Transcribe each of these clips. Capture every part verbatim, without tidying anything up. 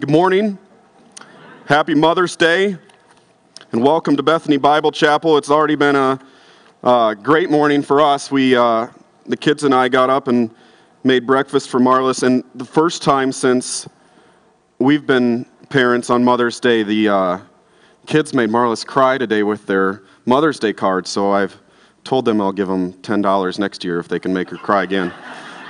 Good morning, happy Mother's Day, and welcome to Bethany Bible Chapel. It's already been a, a great morning for us. We, uh, the kids and I got up and made breakfast for Marlis, and the first time since we've been parents on Mother's Day, the uh, kids made Marlis cry today with their Mother's Day cards, so I've told them I'll give them ten dollars next year if they can make her cry again.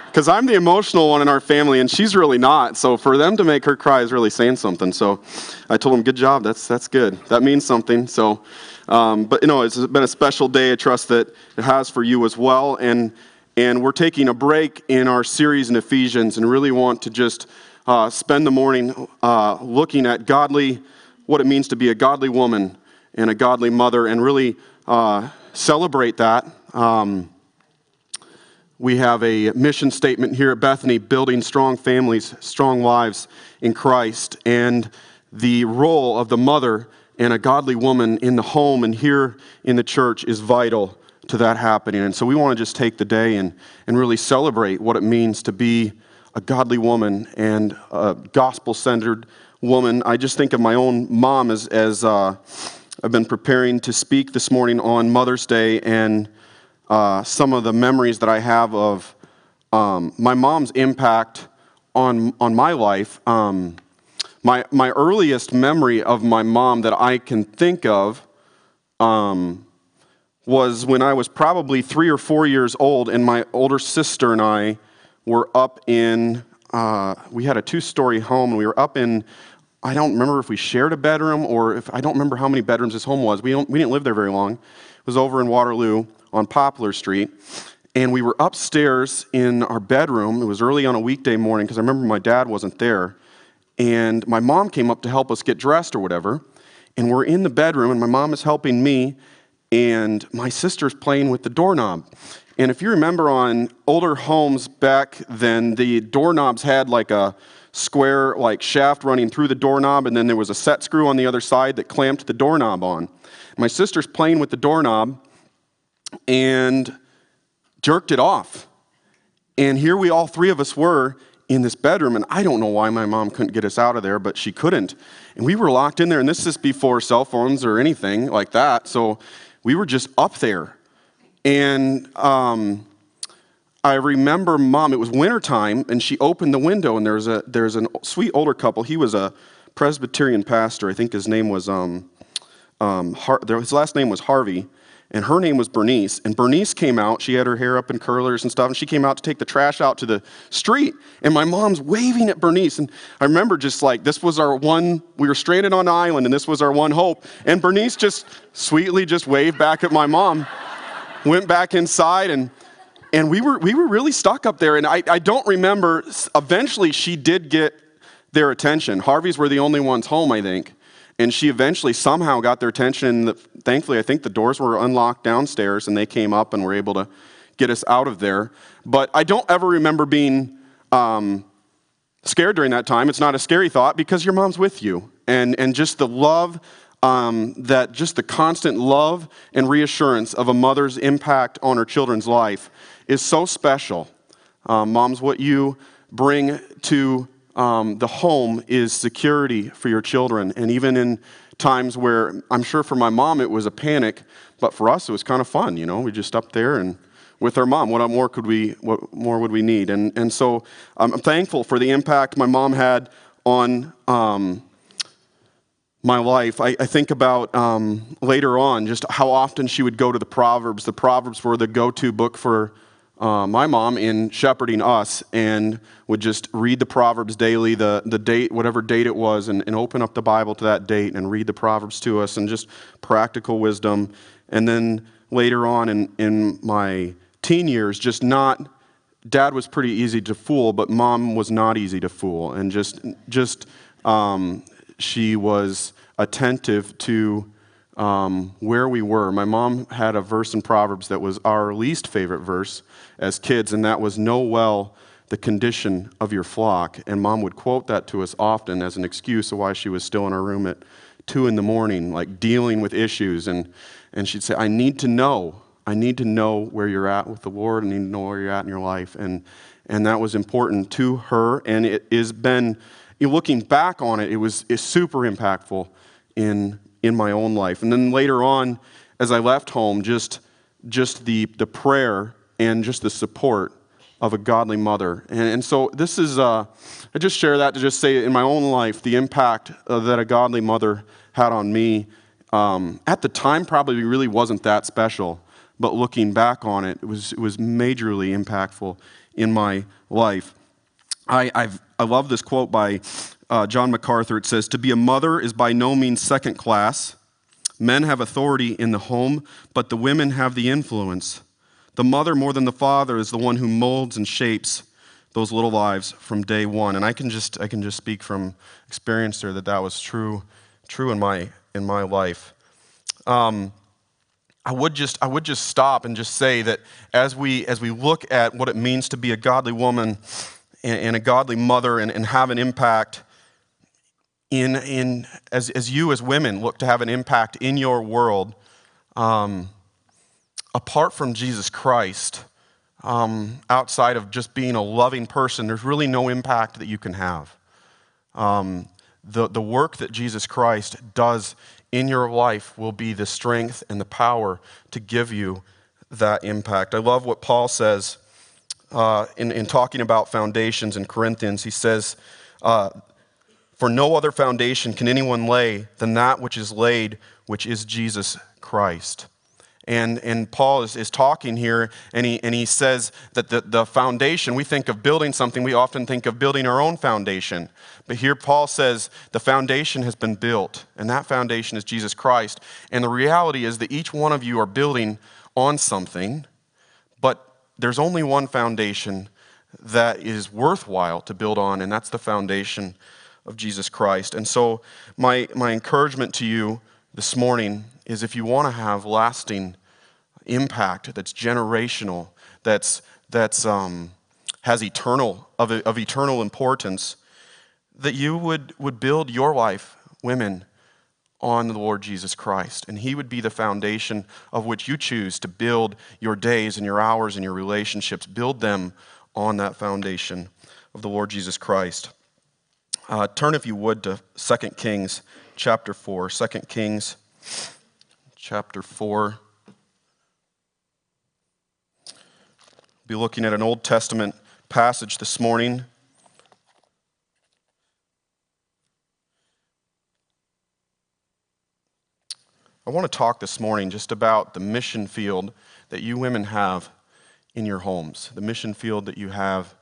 Because I'm the emotional one in our family, and she's really not. So for them to make her cry is really saying something. So I told them, good job. That's that's good. That means something. So, um, but, you know, it's been a special day. I trust that it has for you as well. And and we're taking a break in our series in Ephesians and really want to just uh, spend the morning uh, looking at godly, what it means to be a godly woman and a godly mother, and really uh, celebrate that. Um We have a mission statement here at Bethany, building strong families, strong lives in Christ, and the role of the mother and a godly woman in the home and here in the church is vital to that happening. And so we want to just take the day and, and really celebrate what it means to be a godly woman and a gospel-centered woman. I just think of my own mom as, as uh, I've been preparing to speak this morning on Mother's Day, and Uh, some of the memories that I have of um, my mom's impact on on my life. Um, my my earliest memory of my mom that I can think of um, was when I was probably three or four years old, and my older sister and I were up in, uh, we had a two-story home, and we were up in, I don't remember if we shared a bedroom or if, I don't remember how many bedrooms this home was. We don't, we didn't live there very long. It was over in Waterloo on Poplar Street, and we were upstairs in our bedroom. It was early on a weekday morning, because I remember my dad wasn't there, and my mom came up to help us get dressed or whatever, and we're in the bedroom, and my mom is helping me, and my sister's playing with the doorknob. And if you remember on older homes back then, the doorknobs had like a square like shaft running through the doorknob, and then there was a set screw on the other side that clamped the doorknob on. My sister's playing with the doorknob, and jerked it off. And here we all three of us were in this bedroom, and I don't know why my mom couldn't get us out of there, but she couldn't. And we were locked in there, and this is before cell phones or anything like that, so we were just up there. And um, I remember Mom, it was wintertime, and she opened the window, and there's a there's a sweet older couple. He was a Presbyterian pastor. I think his name was, um, um, Har- his last name was Harvey. And her name was Bernice, and Bernice came out. She had her hair up in curlers and stuff, and she came out to take the trash out to the street, and my mom's waving at Bernice, and I remember just like, this was our one, we were stranded on an island, and this was our one hope, and Bernice just sweetly just waved back at my mom, went back inside, and and we were we were really stuck up there, and I, I don't remember, eventually she did get their attention. Harvey's were the only ones home, I think. And she eventually somehow got their attention. And thankfully, I think the doors were unlocked downstairs, and they came up and were able to get us out of there. But I don't ever remember being um, scared during that time. It's not a scary thought because your mom's with you. And and just the love, um, that just the constant love and reassurance of a mother's impact on her children's life is so special. Um, Moms, what you bring to Um, the home is security for your children. And even in times where, I'm sure for my mom it was a panic, but for us it was kind of fun, you know, we just up there and with our mom, what more could we, what more would we need? And and so I'm thankful for the impact my mom had on um, my life. I, I think about um, later on just how often she would go to the Proverbs. The Proverbs were the go-to book for Uh, my mom in shepherding us, and would just read the Proverbs daily, the, the date, whatever date it was, and, and open up the Bible to that date and read the Proverbs to us, and just practical wisdom. And then later on in, in my teen years, just not, Dad was pretty easy to fool, but Mom was not easy to fool. And just, just um, she was attentive to Um, where we were. My mom had a verse in Proverbs that was our least favorite verse as kids, and that was, know well the condition of your flock. And Mom would quote that to us often as an excuse of why she was still in her room at two in the morning, like dealing with issues. And, and she'd say, I need to know. I need to know where you're at with the Lord. I need to know where you're at in your life. And, and that was important to her, and it has been looking back on it, it was it's super impactful in in my own life. And then later on, as I left home, just just the the prayer and just the support of a godly mother. And, and so this is, uh, I just share that to just say in my own life, the impact uh, that a godly mother had on me, um, at the time probably really wasn't that special, but looking back on it, it was it was majorly impactful in my life. I I've, I love this quote by uh, John MacArthur. It says, "To be a mother is by no means second class. Men have authority in the home, but the women have the influence. The mother, more than the father, is the one who molds and shapes those little lives from day one." And I can just I can just speak from experience there that that was true true in my in my life. Um, I would just I would just stop and just say that as we as we look at what it means to be a godly woman and, and a godly mother and, and have an impact in in as as you as women look to have an impact in your world. Um, Apart from Jesus Christ, um, outside of just being a loving person, there's really no impact that you can have. Um, the, the work that Jesus Christ does in your life will be the strength and the power to give you that impact. I love what Paul says uh, in, in talking about foundations in Corinthians. He says, uh, "For no other foundation can anyone lay than that which is laid, which is Jesus Christ." And, and Paul is, is talking here, and he, and he says that the, the foundation, we think of building something, we often think of building our own foundation. But here Paul says the foundation has been built, and that foundation is Jesus Christ. And the reality is that each one of you are building on something, but there's only one foundation that is worthwhile to build on, and that's the foundation of Jesus Christ. And so my, my encouragement to you this morning is if you want to have lasting impact that's generational, that's that's um, has eternal of, of eternal importance, that you would would build your life, women, on the Lord Jesus Christ, and He would be the foundation of which you choose to build your days and your hours and your relationships. Build them on that foundation of the Lord Jesus Christ. Uh, turn, if you would, to Second Kings chapter four. Second Kings. Chapter four. We'll be looking at an Old Testament passage this morning. I want to talk this morning just about the mission field that you women have in your homes. The mission field that you have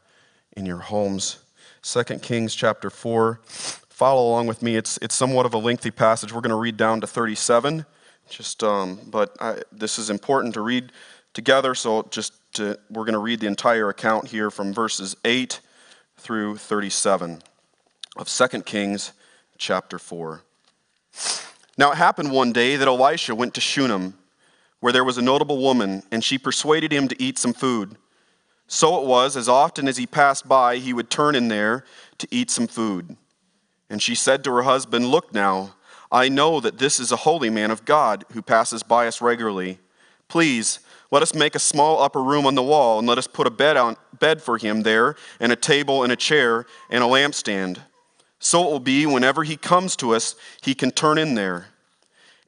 in your homes. Second Kings chapter four. Follow along with me. It's, it's somewhat of a lengthy passage. We're going to read down to thirty-seven. Just, um, but I, this is important to read together, so just to, we're going to read the entire account here from verses eight through thirty-seven of Second Kings chapter four. "Now it happened one day that Elisha went to Shunem, where there was a notable woman, and she persuaded him to eat some food. So it was, as often as he passed by, he would turn in there to eat some food. And she said to her husband, 'Look now, I know that this is a holy man of God who passes by us regularly. Please, let us make a small upper room on the wall, and let us put a bed on bed for him there, and a table and a chair and a lampstand. So it will be whenever he comes to us, he can turn in there.'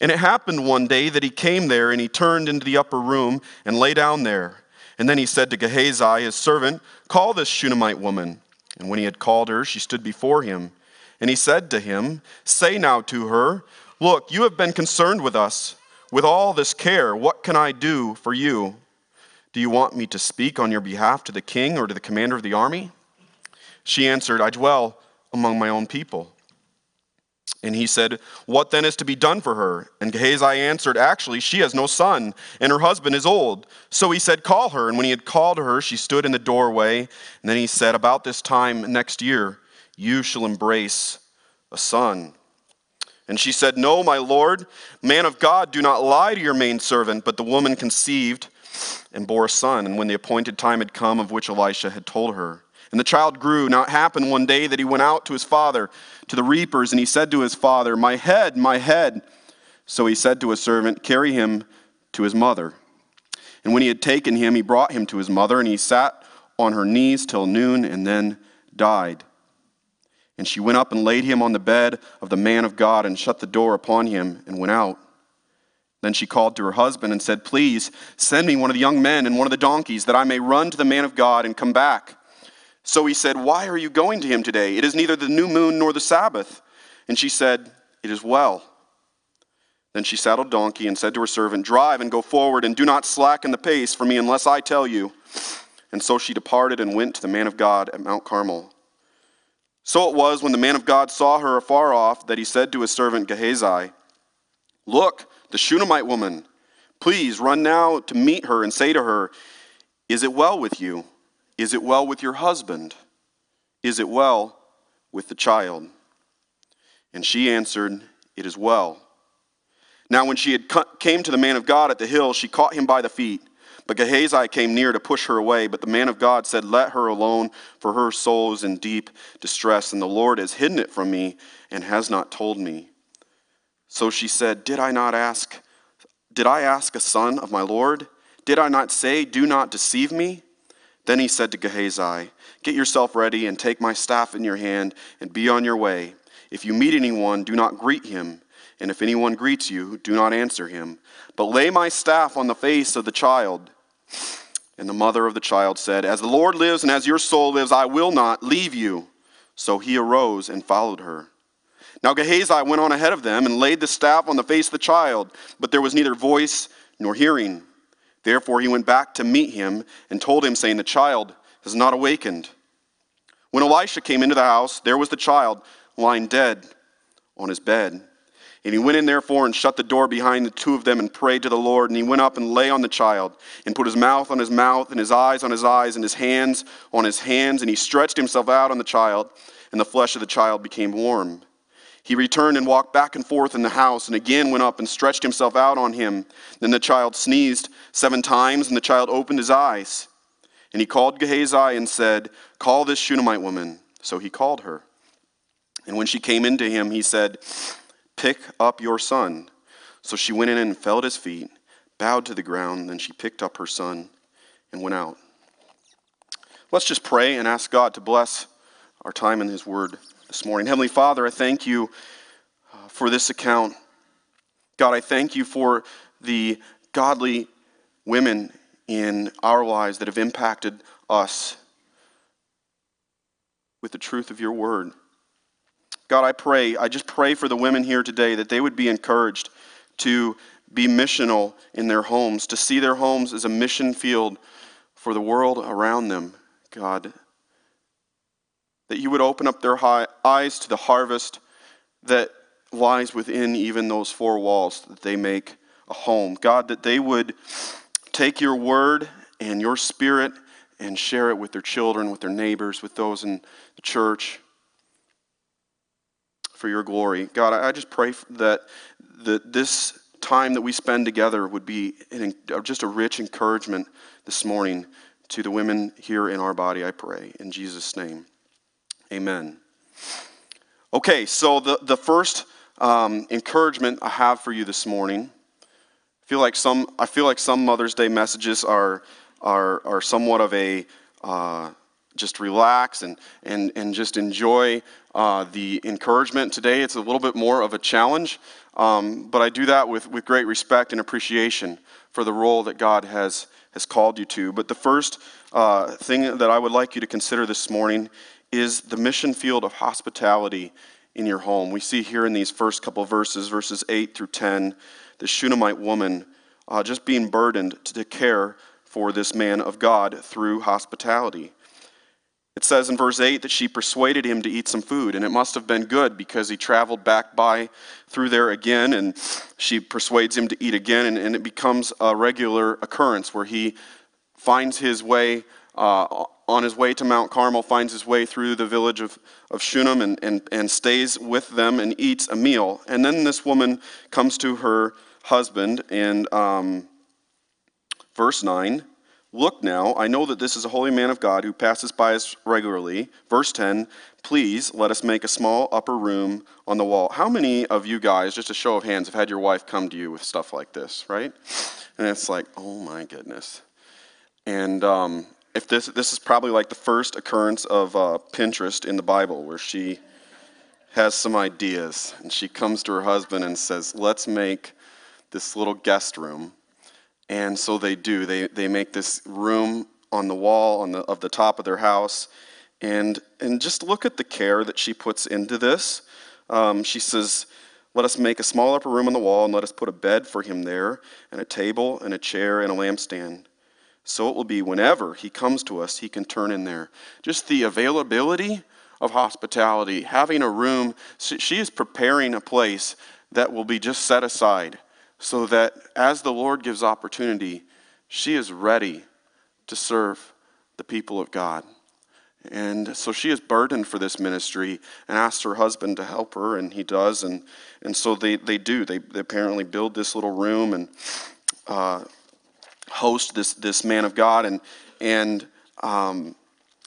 And it happened one day that he came there, and he turned into the upper room and lay down there. And then he said to Gehazi, his servant, 'Call this Shunammite woman.' And when he had called her, she stood before him. And he said to him, 'Say now to her, Look, you have been concerned with us. With all this care, what can I do for you? Do you want me to speak on your behalf to the king or to the commander of the army?' She answered, 'I dwell among my own people.' And he said, 'What then is to be done for her?' And Gehazi answered, 'Actually, she has no son, and her husband is old.' So he said, 'Call her.' And when he had called her, she stood in the doorway. And then he said, 'About this time next year, you shall embrace a son.' And she said, 'No, my lord, man of God, do not lie to your maidservant.' But the woman conceived and bore a son, and when the appointed time had come of which Elisha had told her. And the child grew. Now it happened one day that he went out to his father, to the reapers, and he said to his father, 'My head, my head.' So he said to his servant, 'Carry him to his mother.' And when he had taken him, he brought him to his mother, and he sat on her knees till noon, and then died. And she went up and laid him on the bed of the man of God and shut the door upon him and went out. Then she called to her husband and said, "Please send me one of the young men and one of the donkeys that I may run to the man of God and come back." So he said, "Why are you going to him today? It is neither the new moon nor the Sabbath." And she said, "It is well." Then she saddled donkey and said to her servant, "Drive and go forward and do not slacken the pace for me unless I tell you." And so she departed and went to the man of God at Mount Carmel. So it was when the man of God saw her afar off that he said to his servant Gehazi, "Look, the Shunammite woman, please run now to meet her and say to her, 'Is it well with you? Is it well with your husband? Is it well with the child?' And she answered, 'It is well.' Now when she had came to the man of God at the hill, she caught him by the feet. But Gehazi came near to push her away. But the man of God said, 'Let her alone, for her soul is in deep distress, and the Lord has hidden it from me and has not told me.' So she said, Did I not ask, did I ask a son of my Lord? Did I not say, 'Do not deceive me'?" Then he said to Gehazi, "Get yourself ready and take my staff in your hand and be on your way. If you meet anyone, do not greet him. And if anyone greets you, do not answer him, but lay my staff on the face of the child." And the mother of the child said, "As the Lord lives and as your soul lives, I will not leave you." So he arose and followed her. Now Gehazi went on ahead of them and laid the staff on the face of the child, but there was neither voice nor hearing. Therefore he went back to meet him and told him, saying, "The child has not awakened." When Elisha came into the house, there was the child lying dead on his bed. And he went in therefore and shut the door behind the two of them and prayed to the Lord. And he went up and lay on the child and put his mouth on his mouth and his eyes on his eyes and his hands on his hands. And he stretched himself out on the child, and the flesh of the child became warm. He returned and walked back and forth in the house and again went up and stretched himself out on him. Then the child sneezed seven times, and the child opened his eyes. And he called Gehazi and said, "Call this Shunammite woman." So he called her. And when she came into him, he said, "Pick up your son." So she went in and fell at his feet, bowed to the ground. Then she picked up her son and went out. Let's just pray and ask God to bless our time in his word this morning. Heavenly Father, I thank you for this account. God, I thank you for the godly women in our lives that have impacted us with the truth of your word. God, I pray, I just pray for the women here today that they would be encouraged to be missional in their homes, to see their homes as a mission field for the world around them, God. That you would open up their eyes to the harvest that lies within even those four walls that they make a home. God, that they would take your word and your spirit and share it with their children, with their neighbors, with those in the church, for your glory. God, I just pray that the, this time that we spend together would be an, just a rich encouragement this morning to the women here in our body, I pray. In Jesus' name, amen. Okay, so the, the first um, encouragement I have for you this morning, I feel like some, I feel like some Mother's Day messages are, are, are somewhat of a... Uh, Just relax and and and just enjoy uh, the encouragement. Today it's a little bit more of a challenge, um, but I do that with, with great respect and appreciation for the role that God has has called you to. But the first uh, thing that I would like you to consider this morning is the mission field of hospitality in your home. We see here in these first couple of verses, verses eight through ten, the Shunammite woman uh, just being burdened to care for this man of God through hospitality. It says in verse eight that she persuaded him to eat some food, and it must have been good because he traveled back by through there again, and she persuades him to eat again, and, and it becomes a regular occurrence where he finds his way, uh, on his way to Mount Carmel, finds his way through the village of, of Shunem and, and, and stays with them and eats a meal. And then this woman comes to her husband, and um, verse nine, "Look now, I know that this is a holy man of God who passes by us regularly." Verse ten, "Please let us make a small upper room on the wall." How many of you guys, just a show of hands, have had your wife come to you with stuff like this, right? And it's like, oh my goodness. And um, if this this is probably like the first occurrence of uh, Pinterest in the Bible, where she has some ideas, and she comes to her husband and says, let's make this little guest room. And so they do. They they make this room on the wall on the of the top of their house, and and just look at the care that she puts into this. Um, she says, let us make a small upper room on the wall, and let us put a bed for him there, and a table, and a chair, and a lampstand. So it will be whenever he comes to us, he can turn in there. Just the availability of hospitality, having a room. She is preparing a place that will be just set aside so that as the Lord gives opportunity, she is ready to serve the people of God. And so she is burdened for this ministry and asks her husband to help her, and he does. And, and so they, they do. They, they apparently build this little room and uh, host this this man of God, and, and um,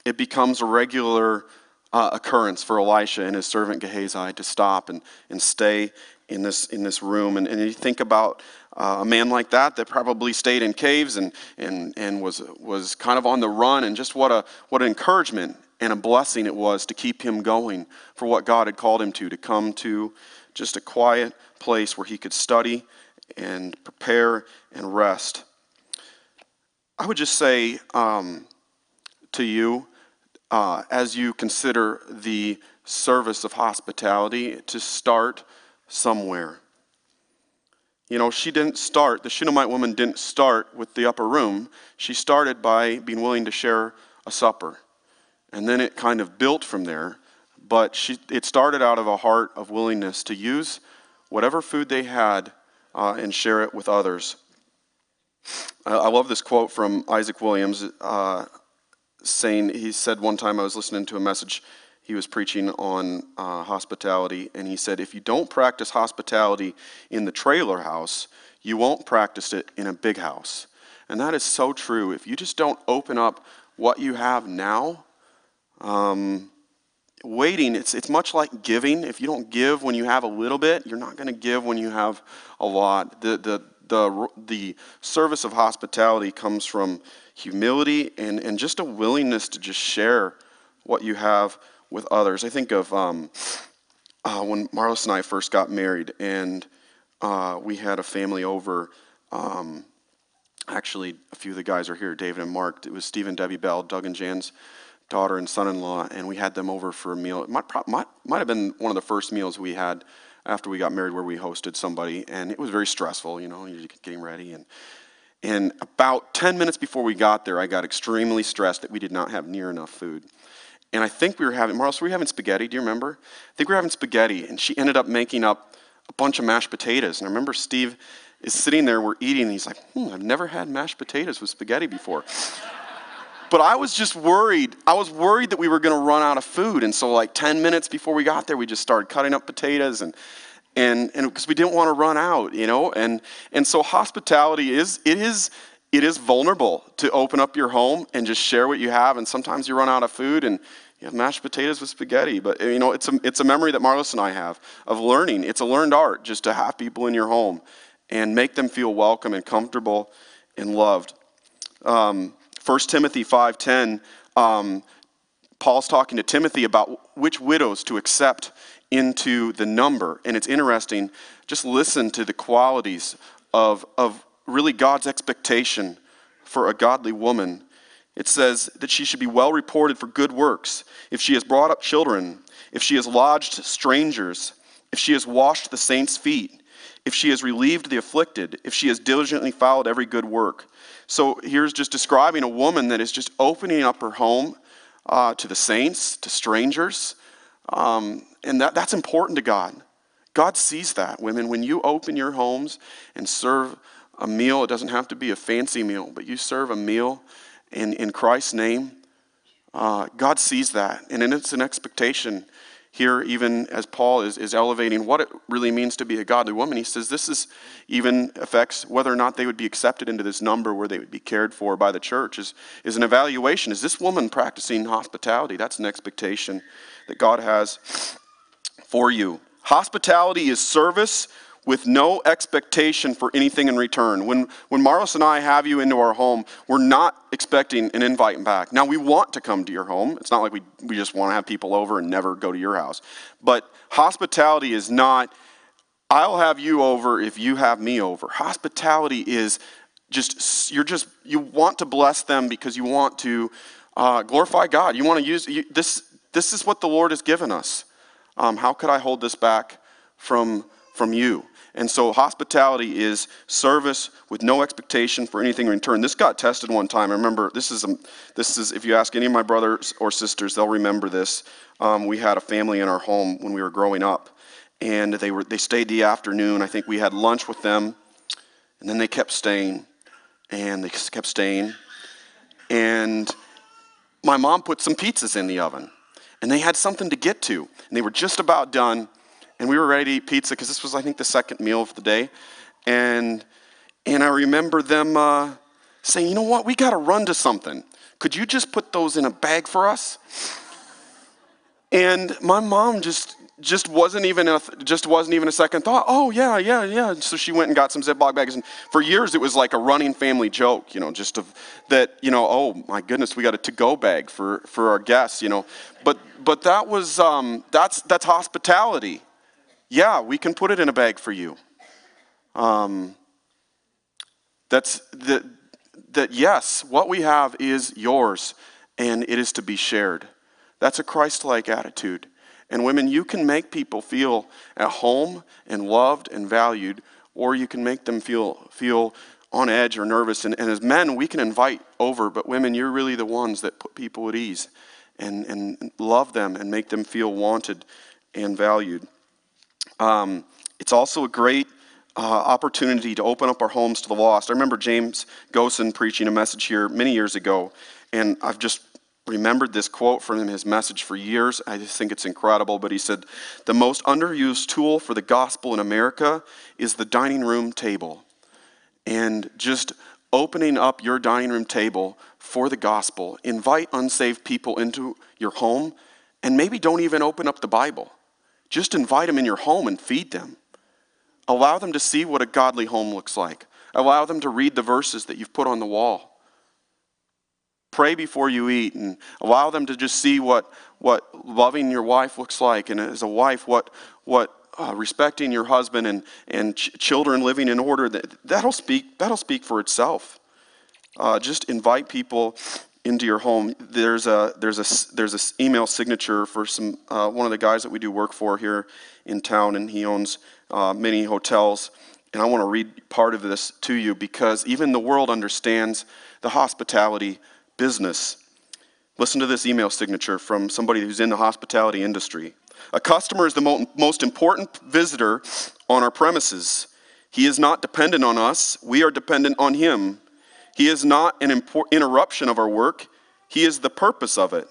it becomes a regular Uh, occurrence for Elisha and his servant Gehazi to stop and, and stay in this in this room. And, and you think about uh, a man like that that probably stayed in caves and and and was was kind of on the run, and just what a what an encouragement and a blessing it was to keep him going for what God had called him to, to come to just a quiet place where he could study and prepare and rest. I would just say um, to you, Uh, as you consider the service of hospitality, to start somewhere. You know, she didn't start, the Shunammite woman didn't start with the upper room. She started by being willing to share a supper. And then it kind of built from there. But she, it started out of a heart of willingness to use whatever food they had uh, and share it with others. I, I love this quote from Isaac Williams. Uh, saying, he said one time, I was listening to a message he was preaching on uh, hospitality, and he said, if you don't practice hospitality in the trailer house, you won't practice it in a big house. And that is so true. If you just don't open up what you have now, um, waiting, it's, it's much like giving. If you don't give when you have a little bit, you're not going to give when you have a lot. The, the, the, the service of hospitality comes from humility and, and just a willingness to just share what you have with others. I think of um, uh, when Marlis and I first got married, and uh, we had a family over. Um, actually, a few of the guys are here, David and Mark. It was Steve and Debbie Bell, Doug and Jan's daughter and son-in-law, and we had them over for a meal. It might, might, might have been one of the first meals we had after we got married where we hosted somebody, and it was very stressful, you know, you're getting ready. And And about ten minutes before we got there, I got extremely stressed that we did not have near enough food. And I think we were having, Marlis, were we having spaghetti? Do you remember? I think we were having spaghetti, and she ended up making up a bunch of mashed potatoes. And I remember Steve is sitting there, we're eating, and he's like, hmm, I've never had mashed potatoes with spaghetti before. But I was just worried. I was worried that we were going to run out of food. And so like ten minutes before we got there, we just started cutting up potatoes and And and because we didn't want to run out, you know, and and so hospitality is it is it is vulnerable to open up your home and just share what you have. And sometimes you run out of food and you have mashed potatoes with spaghetti. But you know, it's a it's a memory that Marlis and I have of learning. It's a learned art just to have people in your home and make them feel welcome and comfortable and loved. Um, First Timothy five ten, um, Paul's talking to Timothy about which widows to accept into the number. And it's interesting, just listen to the qualities of, of really God's expectation for a godly woman. It says that she should be well reported for good works, if she has brought up children, if she has lodged strangers, if she has washed the saints' feet, if she has relieved the afflicted, if she has diligently followed every good work. So here's just describing a woman that is just opening up her home uh, to the saints, to strangers, um, And that, that's important to God. God sees that, women. When you open your homes and serve a meal, it doesn't have to be a fancy meal, but you serve a meal in, in Christ's name, uh, God sees that. And it's an expectation here, even as Paul is, is elevating what it really means to be a godly woman. He says this is even affects whether or not they would be accepted into this number where they would be cared for by the church is, is an evaluation. Is this woman practicing hospitality? That's an expectation that God has for you. Hospitality is service with no expectation for anything in return. When when Marlis and I have you into our home, we're not expecting an invite back. Now, we want to come to your home. It's not like we, we just want to have people over and never go to your house. But hospitality is not, I'll have you over if you have me over. Hospitality is just, you're just, you want to bless them because you want to uh, glorify God. You want to use, you, this This is what the Lord has given us. Um, how could I hold this back from from you? And so hospitality is service with no expectation for anything in return. This got tested one time. I remember, this is, a, this is if you ask any of my brothers or sisters, they'll remember this. Um, we had a family in our home when we were growing up. And they were they stayed the afternoon. I think we had lunch with them. And then they kept staying. And they kept staying. And my mom put some pizzas in the oven. And they had something to get to. And they were just about done. And we were ready to eat pizza because this was, I think, the second meal of the day. And and I remember them uh, saying, you know what? We got to run to something. Could you just put those in a bag for us? And my mom just just wasn't even a, just wasn't even a second thought. Oh, yeah, yeah, yeah. So she went and got some Ziploc bags. And for years, it was like a running family joke, you know, just of that, you know, oh, my goodness, we got a to-go bag for, for our guests, you know. But but that was, um, that's that's hospitality. Yeah, we can put it in a bag for you. Um, that's, the, that yes, what we have is yours, and it is to be shared. That's a Christ-like attitude. And women, you can make people feel at home and loved and valued, or you can make them feel feel on edge or nervous. And, and as men, we can invite over, but women, you're really the ones that put people at ease and, and love them and make them feel wanted and valued. Um, it's also a great uh, opportunity to open up our homes to the lost. I remember James Gosen preaching a message here many years ago, and I've just remembered this quote from him, his message for years. I just think it's incredible, but he said, the most underused tool for the gospel in America is the dining room table. And just opening up your dining room table for the gospel. Invite unsaved people into your home, and maybe don't even open up the Bible. Just invite them in your home and feed them. Allow them to see what a godly home looks like. Allow them to read the verses that you've put on the wall. Pray before you eat and allow them to just see what what loving your wife looks like, and as a wife, what what uh, respecting your husband and and ch- children living in order. That that'll speak that'll speak for itself. Uh, just invite people into your home. There's a there's a there's a email signature for some uh, one of the guys that we do work for here in town, and he owns uh, many hotels. And I want to read part of this to you because even the world understands the hospitality business. Listen to this email signature from somebody who's in the hospitality industry. A customer is the mo- most important visitor on our premises. He is not dependent on us. We are dependent on him. He is not an impor- interruption of our work. He is the purpose of it.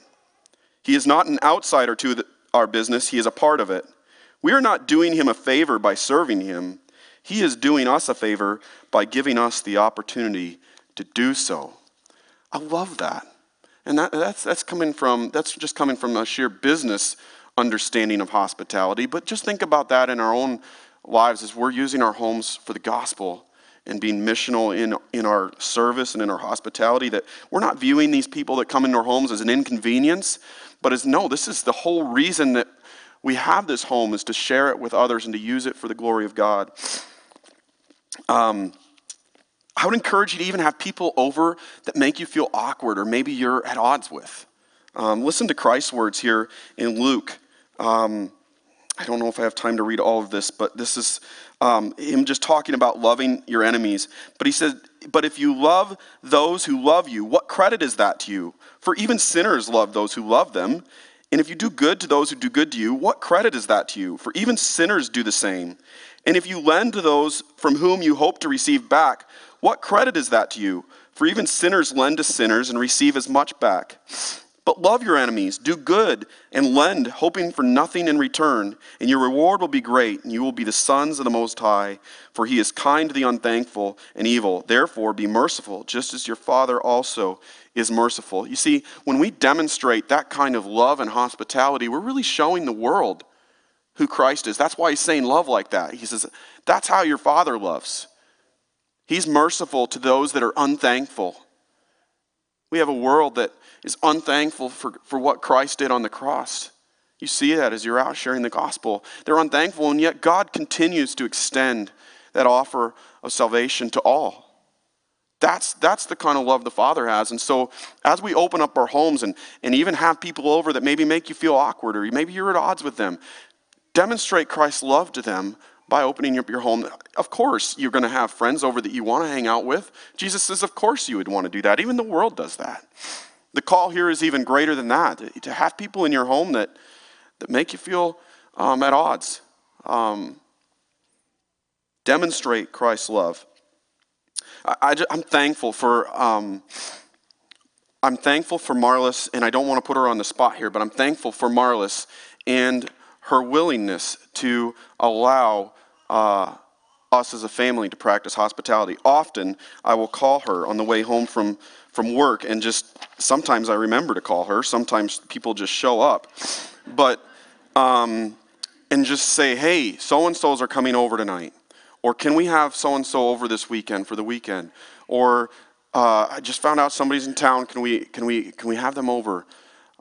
He is not an outsider to the, our business. He is a part of it. We are not doing him a favor by serving him. He is doing us a favor by giving us the opportunity to do so. I love that, and that, that's that's coming from that's just coming from a sheer business understanding of hospitality. But just think about that in our own lives as we're using our homes for the gospel and being missional in in our service and in our hospitality. That we're not viewing these people that come into our homes as an inconvenience, but as no, this is the whole reason that we have this home is to share it with others and to use it for the glory of God. Um. I would encourage you to even have people over that make you feel awkward or maybe you're at odds with. Um, listen to Christ's words here in Luke. Um, I don't know if I have time to read all of this, but this is um, him just talking about loving your enemies. But he said, but if you love those who love you, what credit is that to you? For even sinners love those who love them. And if you do good to those who do good to you, what credit is that to you? For even sinners do the same. And if you lend to those from whom you hope to receive back, what credit is that to you? For even sinners lend to sinners and receive as much back. But love your enemies, do good, and lend, hoping for nothing in return. And your reward will be great, and you will be the sons of the Most High. For he is kind to the unthankful and evil. Therefore, be merciful, just as your Father also is merciful. You see, when we demonstrate that kind of love and hospitality, we're really showing the world who Christ is. That's why he's saying love like that. He says, that's how your Father loves. He's merciful to those that are unthankful. We have a world that is unthankful for, for what Christ did on the cross. You see that as you're out sharing the gospel. They're unthankful, and yet God continues to extend that offer of salvation to all. That's, that's the kind of love the Father has. And so as we open up our homes and, and even have people over that maybe make you feel awkward or maybe you're at odds with them, demonstrate Christ's love to them by opening up your home. Of course, you're going to have friends over that you want to hang out with. Jesus says, of course you would want to do that. Even the world does that. The call here is even greater than that. To have people in your home that, that make you feel um, at odds. Um, demonstrate Christ's love. I, I just, I'm thankful for um, I'm thankful for Marlis, and I don't want to put her on the spot here, but I'm thankful for Marlis and her willingness to allow uh, us as a family to practice hospitality. Often, I will call her on the way home from, from work, and just sometimes I remember to call her. Sometimes people just show up, but um, and just say, hey, so-and-sos are coming over tonight. Or can we have so-and-so over this weekend for the weekend? Or uh, I just found out somebody's in town. Can we can we can we have them over?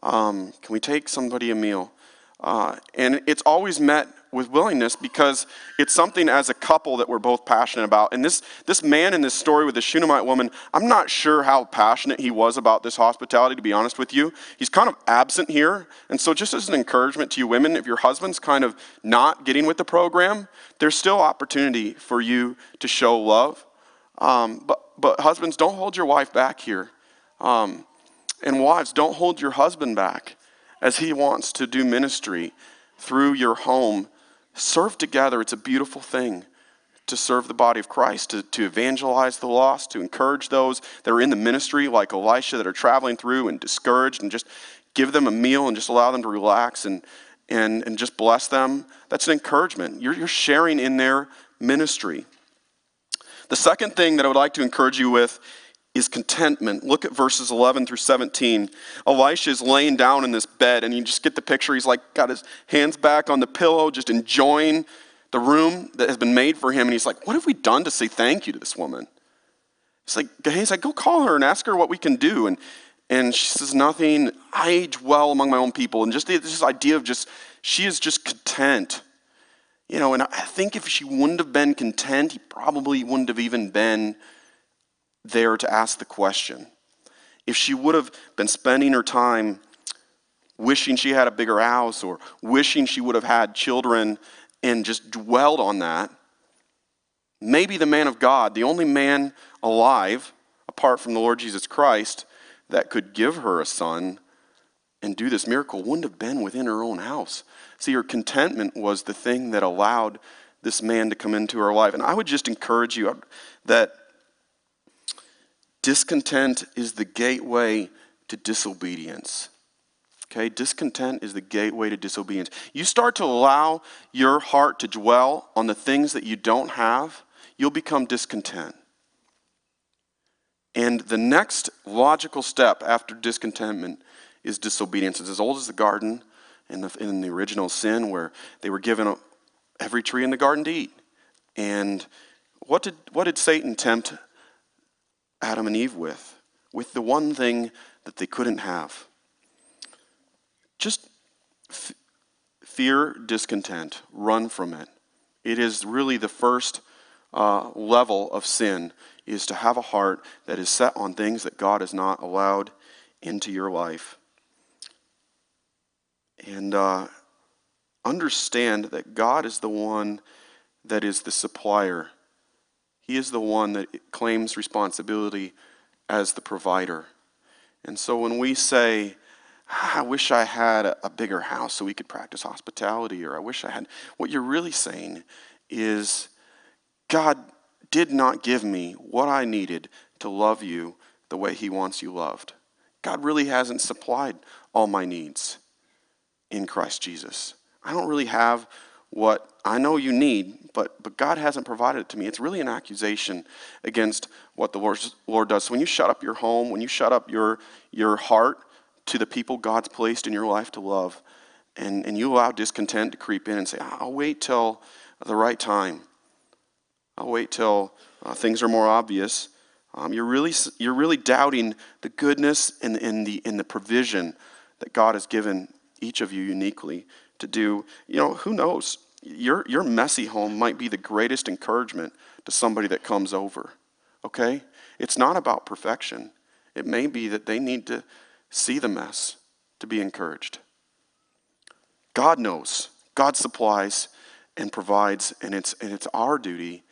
Um, can we take somebody a meal? Uh, and it's always met with willingness because it's something as a couple that we're both passionate about. And this this man in this story with the Shunammite woman, I'm not sure how passionate he was about this hospitality, to be honest with you. He's kind of absent here. And so just as an encouragement to you women, if your husband's kind of not getting with the program, there's still opportunity for you to show love. Um, but, but husbands, don't hold your wife back here. Um, and wives, don't hold your husband back as he wants to do ministry through your home. Serve together. It's a beautiful thing to serve the body of Christ, to, to evangelize the lost, to encourage those that are in the ministry like Elisha that are traveling through and discouraged, and just give them a meal and just allow them to relax and and, and just bless them. That's an encouragement. You're, you're sharing in their ministry. The second thing that I would like to encourage you with is contentment. Look at verses eleven through seventeen. Elisha is laying down in this bed, and you just get the picture. He's like got his hands back on the pillow, just enjoying the room that has been made for him. And he's like, what have we done to say thank you to this woman? It's like, Gehazi's like, go call her and ask her what we can do. And and she says, nothing. I age well among my own people. And just the, this idea of just, she is just content. You know, and I think if she wouldn't have been content, he probably wouldn't have even been there to ask the question. If she would have been spending her time wishing she had a bigger house or wishing she would have had children and just dwelled on that, maybe the man of God, the only man alive apart from the Lord Jesus Christ that could give her a son and do this miracle, wouldn't have been within her own house. See, her contentment was the thing that allowed this man to come into her life. And I would just encourage you that discontent is the gateway to disobedience. Okay, discontent is the gateway to disobedience. You start to allow your heart to dwell on the things that you don't have, you'll become discontent. And the next logical step after discontentment is disobedience. It's as old as the garden in the, in the original sin, where they were given a, every tree in the garden to eat. And what did what did Satan tempt Adam and Eve with, with the one thing that they couldn't have? Just f- fear discontent, run from it. It is really the first uh, level of sin, is to have a heart that is set on things that God has not allowed into your life. And uh, understand that God is the one that is the supplier. He is the one that claims responsibility as the provider. And so when we say, I wish I had a bigger house so we could practice hospitality, or I wish I had, what you're really saying is, God did not give me what I needed to love you the way he wants you loved. God really hasn't supplied all my needs in Christ Jesus. I don't really have what I know you need, but but God hasn't provided it to me. It's really an accusation against what the Lord, Lord does. So when you shut up your home, when you shut up your your heart to the people God's placed in your life to love, and, and you allow discontent to creep in and say, I'll wait till the right time. I'll wait till uh, things are more obvious. Um, you're really you're really doubting the goodness and, and the and the provision that God has given each of you uniquely to do. You know, who knows? Your your messy home might be the greatest encouragement to somebody that comes over. Okay? It's not about perfection. It may be that they need to see the mess to be encouraged. God knows. God supplies and provides, and it's and it's our duty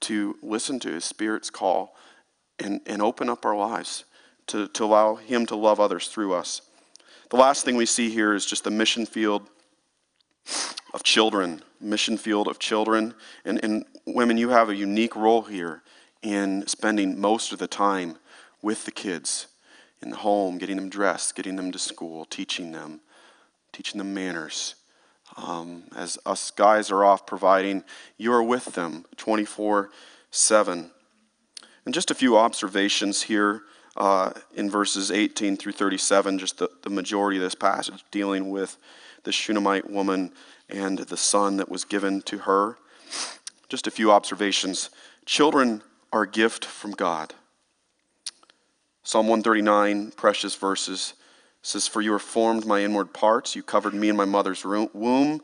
to listen to His Spirit's call and, and open up our lives to, to allow Him to love others through us. The last thing we see here is just the mission field of children. Mission field of children. And, and women, you have a unique role here in spending most of the time with the kids in the home, getting them dressed, getting them to school, teaching them, teaching them manners. Um, as us guys are off providing, you are with them twenty-four seven. And just a few observations here uh, in verses eighteen through thirty-seven, just the, the majority of this passage dealing with the Shunammite woman and the son that was given to her. Just a few observations. Children are a gift from God. Psalm one thirty-nine, precious verses, says, "For you are formed my inward parts. You covered me in my mother's womb.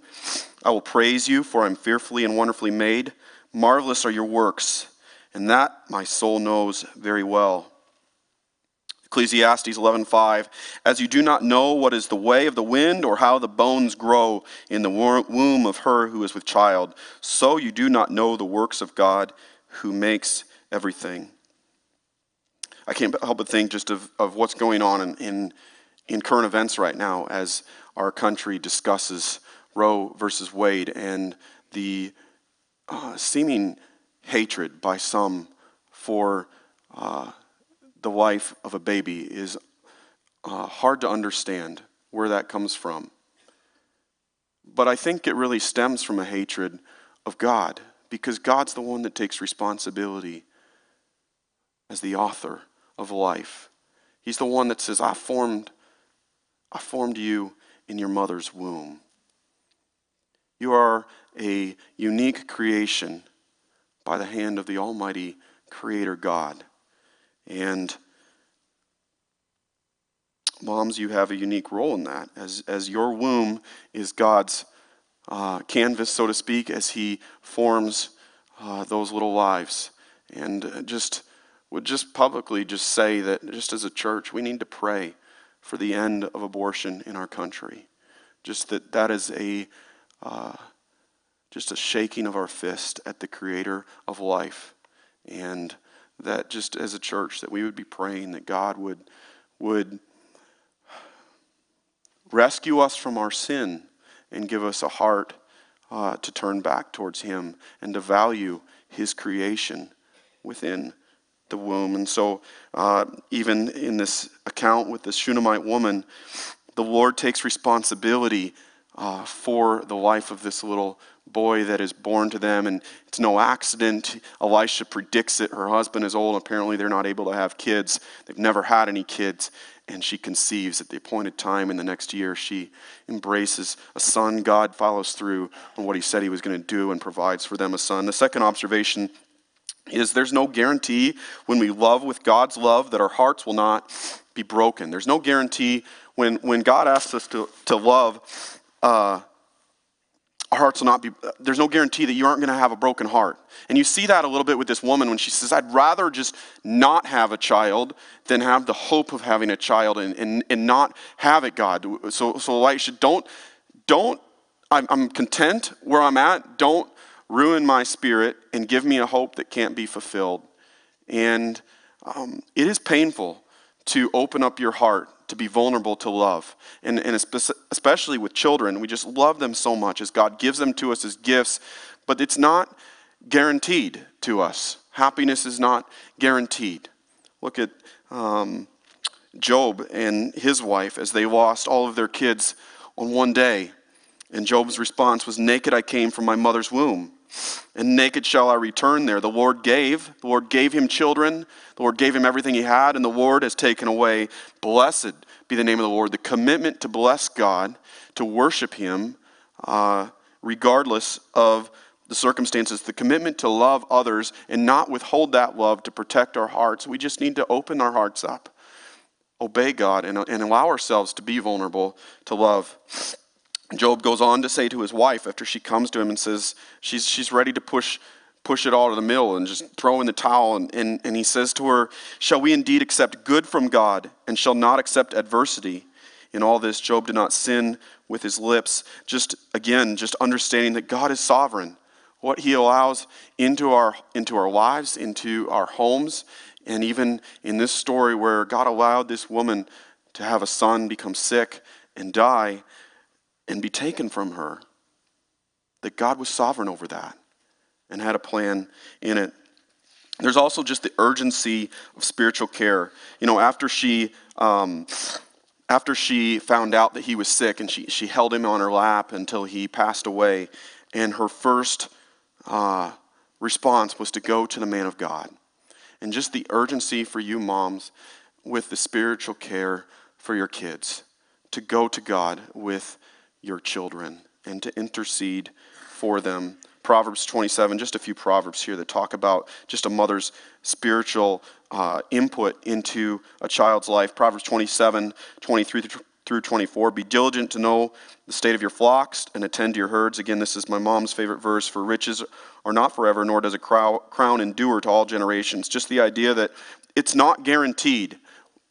I will praise you, for I am fearfully and wonderfully made. Marvelous are your works, and that my soul knows very well." Ecclesiastes eleven five, "As you do not know what is the way of the wind, or how the bones grow in the womb of her who is with child, so you do not know the works of God who makes everything." I can't help but think just of, of what's going on in, in in current events right now as our country discusses Roe versus Wade and the uh, seeming hatred by some for uh, the life of a baby is uh, hard to understand where that comes from. But I think it really stems from a hatred of God, because God's the one that takes responsibility as the author of life. He's the one that says, I formed I formed you in your mother's womb. You are a unique creation by the hand of the Almighty Creator God. And moms, you have a unique role in that, as, as your womb is God's uh, canvas, so to speak, as He forms uh, those little lives. And just would just publicly just say that just as a church, we need to pray for the end of abortion in our country. Just that that is a uh, just a shaking of our fist at the Creator of life, and that just as a church that we would be praying that God would would rescue us from our sin and give us a heart uh, to turn back towards Him and to value His creation within the womb. And so uh, even in this account with the Shunammite woman, the Lord takes responsibility uh, for the life of this little boy that is born to them, and it's no accident. Elisha predicts it. Her husband is old. Apparently they're not able to have kids. They've never had any kids, and she conceives at the appointed time in the next year. She embraces a son. God follows through on what He said He was going to do and provides for them a son. The second observation is there's no guarantee when we love with God's love that our hearts will not be broken. There's no guarantee when, when God asks us to, to love, uh, our hearts will not be, there's no guarantee that you aren't going to have a broken heart. And you see that a little bit with this woman when she says, I'd rather just not have a child than have the hope of having a child and, and, and not have it, God. So, so Elisha, don't, don't, I'm, I'm content where I'm at. Don't ruin my spirit and give me a hope that can't be fulfilled. And um, it is painful to open up your heart, to be vulnerable to love. And, and especially with children, we just love them so much as God gives them to us as gifts, but it's not guaranteed to us. Happiness is not guaranteed. Look at um, Job and his wife as they lost all of their kids on one day. And Job's response was, naked I came from my mother's womb. and naked shall I return there. The Lord gave. The Lord gave him children. The Lord gave him everything he had, and the Lord has taken away. Blessed be the name of the Lord. The commitment to bless God, to worship him, uh, regardless of the circumstances, the commitment to love others and not withhold that love to protect our hearts. We just need to open our hearts up, obey God, and, and allow ourselves to be vulnerable to love. Job goes on to say to his wife after she comes to him and says she's she's ready to push push it all to the mill and just throw in the towel, and, and, and he says to her, "Shall we indeed accept good from God and shall not accept adversity? In all this, Job did not sin with his lips." Just again, just understanding that God is sovereign. What he allows into our into our lives, into our homes, and even in this story where God allowed this woman to have a son become sick and die and be taken from her, that God was sovereign over that and had a plan in it. There's also just the urgency of spiritual care. You know, after she um, after she found out that he was sick, and she she held him on her lap until he passed away, and her first Uh, response was to go to the man of God. And just the urgency for you moms with the spiritual care for your kids, to go to God with your children and to intercede for them. Proverbs twenty-seven, just a few proverbs here that talk about just a mother's spiritual uh, input into a child's life. Proverbs twenty-seven, twenty-three through twenty-four, be diligent to know the state of your flocks and attend to your herds. Again, this is my mom's favorite verse, for riches are not forever, nor does a crown endure to all generations. Just the idea that it's not guaranteed.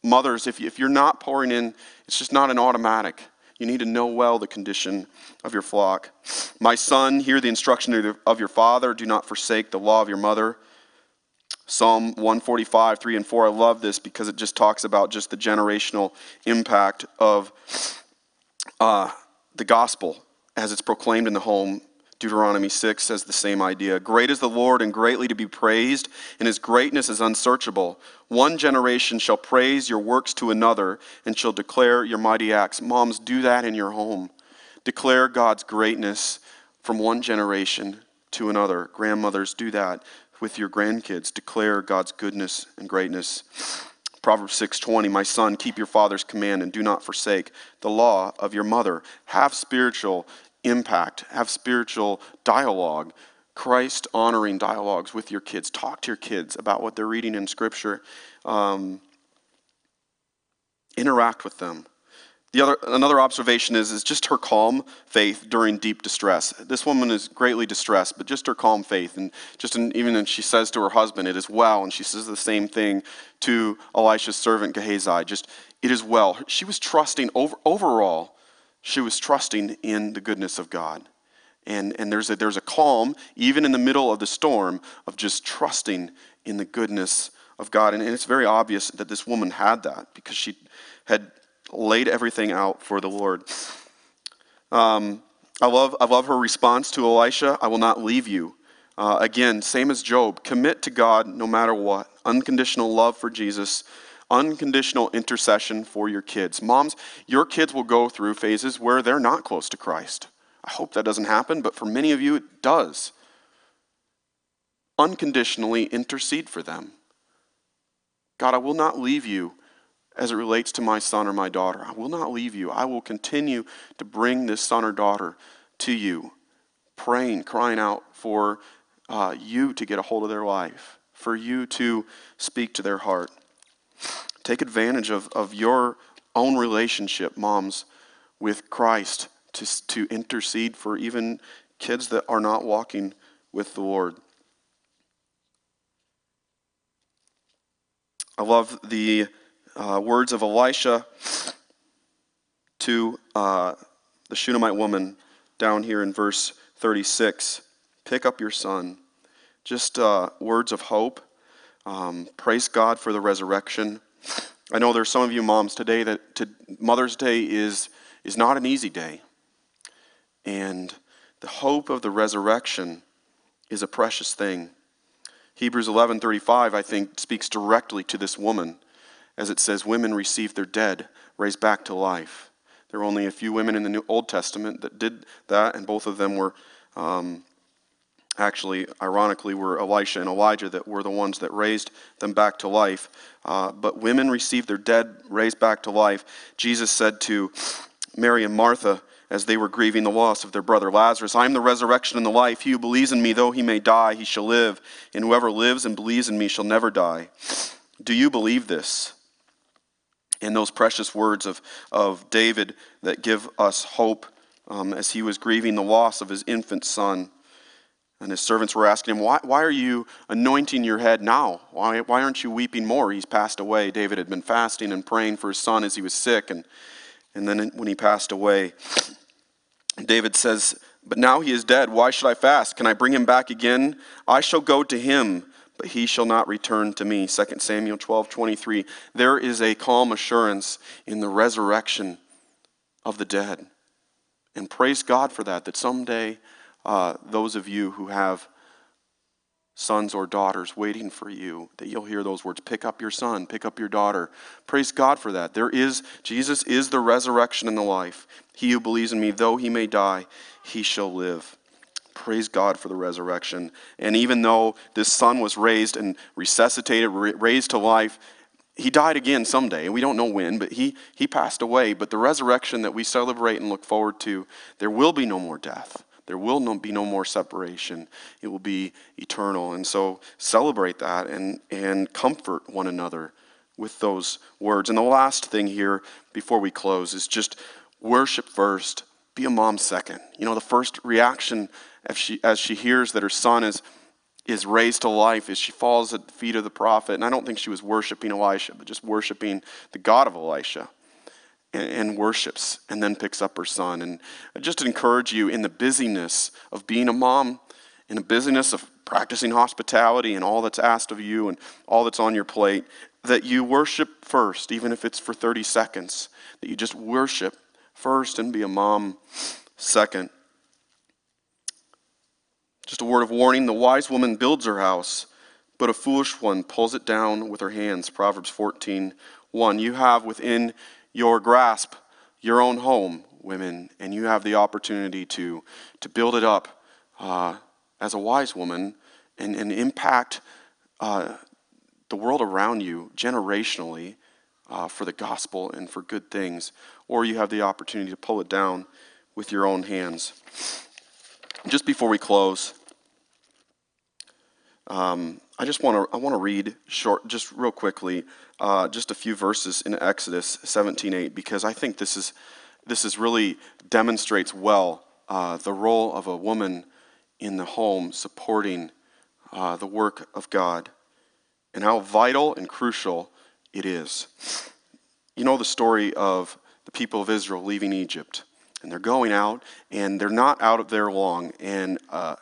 Mothers, if if you're not pouring in, it's just not an automatic. You need to know well the condition of your flock. My son, hear the instruction of your father. Do not forsake the law of your mother. Psalm one forty-five, three and four, I love this because it just talks about just the generational impact of uh, the gospel as it's proclaimed in the home. Deuteronomy six says the same idea. Great is the Lord and greatly to be praised, and his greatness is unsearchable. One generation shall praise your works to another and shall declare your mighty acts. Moms, do that in your home. Declare God's greatness from one generation to another. Grandmothers, do that with your grandkids. Declare God's goodness and greatness. Proverbs six twenty, my son, keep your father's command and do not forsake the law of your mother. Have spiritual impact. Have spiritual dialogue. Christ-honoring dialogues with your kids. Talk to your kids about what they're reading in Scripture. Um, interact with them. The other, another observation is, is just her calm faith during deep distress. This woman is greatly distressed, but just her calm faith. And just in, even when she says to her husband, it is well, and she says the same thing to Elisha's servant Gehazi, just it is well. She was trusting, over, overall, she was trusting in the goodness of God. And, and there's, a, there's a calm, even in the middle of the storm, of just trusting in the goodness of God. And, and it's very obvious that this woman had that because she had laid everything out for the Lord. Um, I love I love her response to Elisha, I will not leave you. Uh, again, same as Job, commit to God no matter what. Unconditional love for Jesus, unconditional intercession for your kids. Moms, your kids will go through phases where they're not close to Christ. I hope that doesn't happen, but for many of you it does. Unconditionally intercede for them. God, I will not leave you. As it relates to my son or my daughter, I will not leave you. I will continue to bring this son or daughter to you, praying, crying out for uh, you to get a hold of their life, for you to speak to their heart. Take advantage of, of your own relationship, moms, with Christ to, to intercede for even kids that are not walking with the Lord. I love the Uh, words of Elisha to uh, the Shunammite woman down here in verse thirty-six. Pick up your son. Just uh, words of hope. Um, praise God for the resurrection. I know there's some of you moms today that to, Mother's Day is is not an easy day. And the hope of the resurrection is a precious thing. Hebrews eleven thirty-five, I think, speaks directly to this woman. As it says, women receive their dead, raised back to life. There are only a few women in the New Old Testament that did that, and both of them were um, Actually, ironically, were Elisha and Elijah that were the ones that raised them back to life. Uh, but women received their dead raised back to life. Jesus said to Mary and Martha as they were grieving the loss of their brother Lazarus, "I am the resurrection and the life. He who believes in me, though he may die, he shall live. And whoever lives and believes in me shall never die. Do you believe this?" And those precious words of, of David that give us hope um, as he was grieving the loss of his infant son. And his servants were asking him, why, why are you anointing your head now? Why, why aren't you weeping more? He's passed away. David had been fasting and praying for his son as he was sick. And, and then when he passed away, David says, "But now he is dead. Why should I fast? Can I bring him back again? I shall go to him, but he shall not return to me." Second Samuel twelve twenty-three. There is a calm assurance in the resurrection of the dead. And praise God for that, that someday... Uh, those of you who have sons or daughters waiting for you, that you'll hear those words, "Pick up your son, pick up your daughter." Praise God for that. There is, Jesus is the resurrection and the life. He who believes in me, though he may die, he shall live. Praise God for the resurrection. And even though this son was raised and resuscitated, raised to life, he died again someday. We don't know when, but he, he passed away. But the resurrection that we celebrate and look forward to, there will be no more death. There will no, be no more separation. It will be eternal. And so celebrate that and, and comfort one another with those words. And the last thing here before we close is just worship first, be a mom second. You know, the first reaction as she, as she hears that her son is, is raised to life is she falls at the feet of the prophet. And I don't think she was worshiping Elisha, but just worshiping the God of Elisha. And worships, and then picks up her son. And I just encourage you, in the busyness of being a mom, in the busyness of practicing hospitality and all that's asked of you and all that's on your plate, that you worship first, even if it's for thirty seconds, that you just worship first and be a mom second. Just a word of warning, the wise woman builds her house, but a foolish one pulls it down with her hands. Proverbs fourteen one. You have within your grasp, your own home, women, and you have the opportunity to to build it up uh, as a wise woman and, and impact uh, the world around you generationally uh, for the gospel and for good things, or you have the opportunity to pull it down with your own hands. Just before we close, um, I just want to I want to read short, just real quickly, uh, just a few verses in Exodus seventeen eight, because I think this is this is really demonstrates well uh, the role of a woman in the home supporting uh, the work of God, and how vital and crucial it is. You know the story of the people of Israel leaving Egypt, and they're going out, and they're not out of there long, and uh,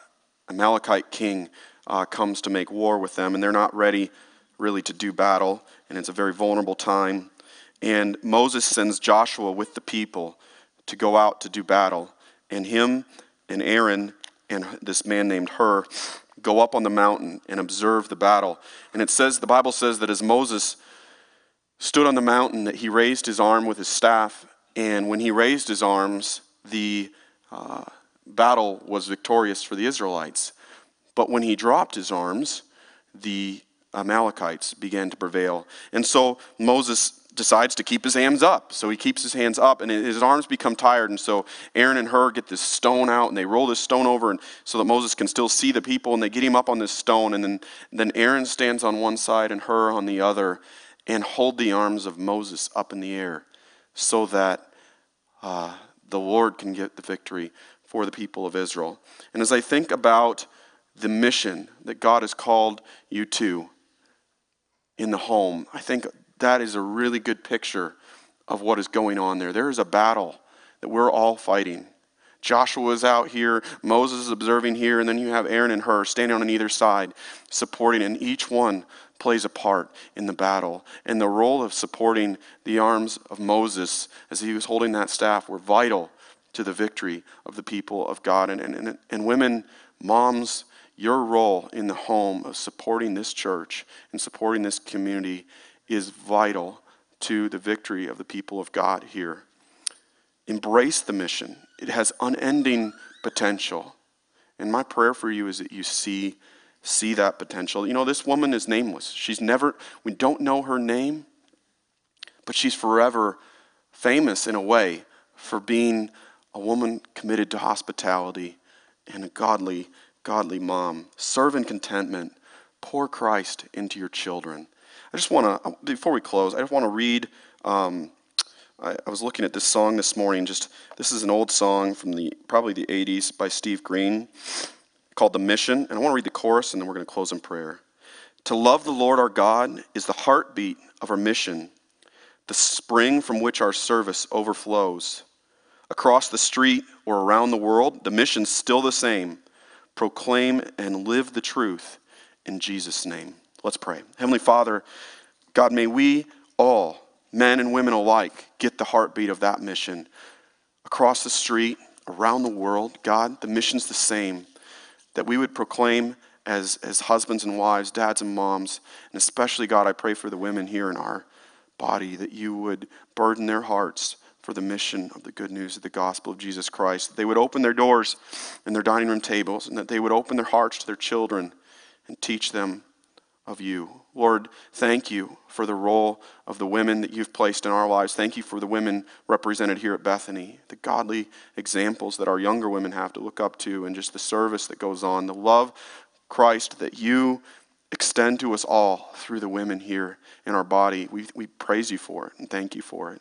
Amalekite king Uh, comes to make war with them, and they're not ready really to do battle, and it's a very vulnerable time. And Moses sends Joshua with the people to go out to do battle, and him and Aaron and this man named Hur go up on the mountain and observe the battle. And it says, the Bible says that as Moses stood on the mountain, that he raised his arm with his staff, and when he raised his arms, the uh, battle was victorious for the Israelites. But when he dropped his arms, the Amalekites began to prevail. And so Moses decides to keep his hands up. So he keeps his hands up, and his arms become tired. And so Aaron and Hur get this stone out, and they roll this stone over and so that Moses can still see the people, and they get him up on this stone. And then, then Aaron stands on one side and Hur on the other and hold the arms of Moses up in the air so that uh, the Lord can get the victory for the people of Israel. And as I think about the mission that God has called you to in the home, I think that is a really good picture of what is going on there. There is a battle that we're all fighting. Joshua is out here, Moses is observing here, and then you have Aaron and Hur standing on either side, supporting, and each one plays a part in the battle. And the role of supporting the arms of Moses as he was holding that staff were vital to the victory of the people of God. And, and, and women, moms, your role in the home of supporting this church and supporting this community is vital to the victory of the people of God here. Embrace the mission. It has unending potential. And my prayer for you is that you see, see that potential. You know, this woman is nameless. She's never, we don't know her name, but she's forever famous in a way for being a woman committed to hospitality and a godly, godly mom. Serve in contentment. Pour Christ into your children. I just want to, before we close, I just want to read, um, I, I was looking at this song this morning. Just this is an old song from the probably the eighties by Steve Green called The Mission. And I want to read the chorus and then we're going to close in prayer. To love the Lord our God is the heartbeat of our mission, the spring from which our service overflows. Across the street or around the world, the mission's still the same. Proclaim and live the truth in Jesus' name. Let's pray. Heavenly Father, God, may we all, men and women alike, get the heartbeat of that mission. Across the street, around the world, God, the mission's the same. That we would proclaim as, as husbands and wives, dads and moms, and especially, God, I pray for the women here in our body, that you would burden their hearts for the mission of the good news of the gospel of Jesus Christ. That they would open their doors and their dining room tables, and that they would open their hearts to their children and teach them of you. Lord, thank you for the role of the women that you've placed in our lives. Thank you for the women represented here at Bethany, the godly examples that our younger women have to look up to, and just the service that goes on, the love, Christ, that you extend to us all through the women here in our body. We, we praise you for it and thank you for it.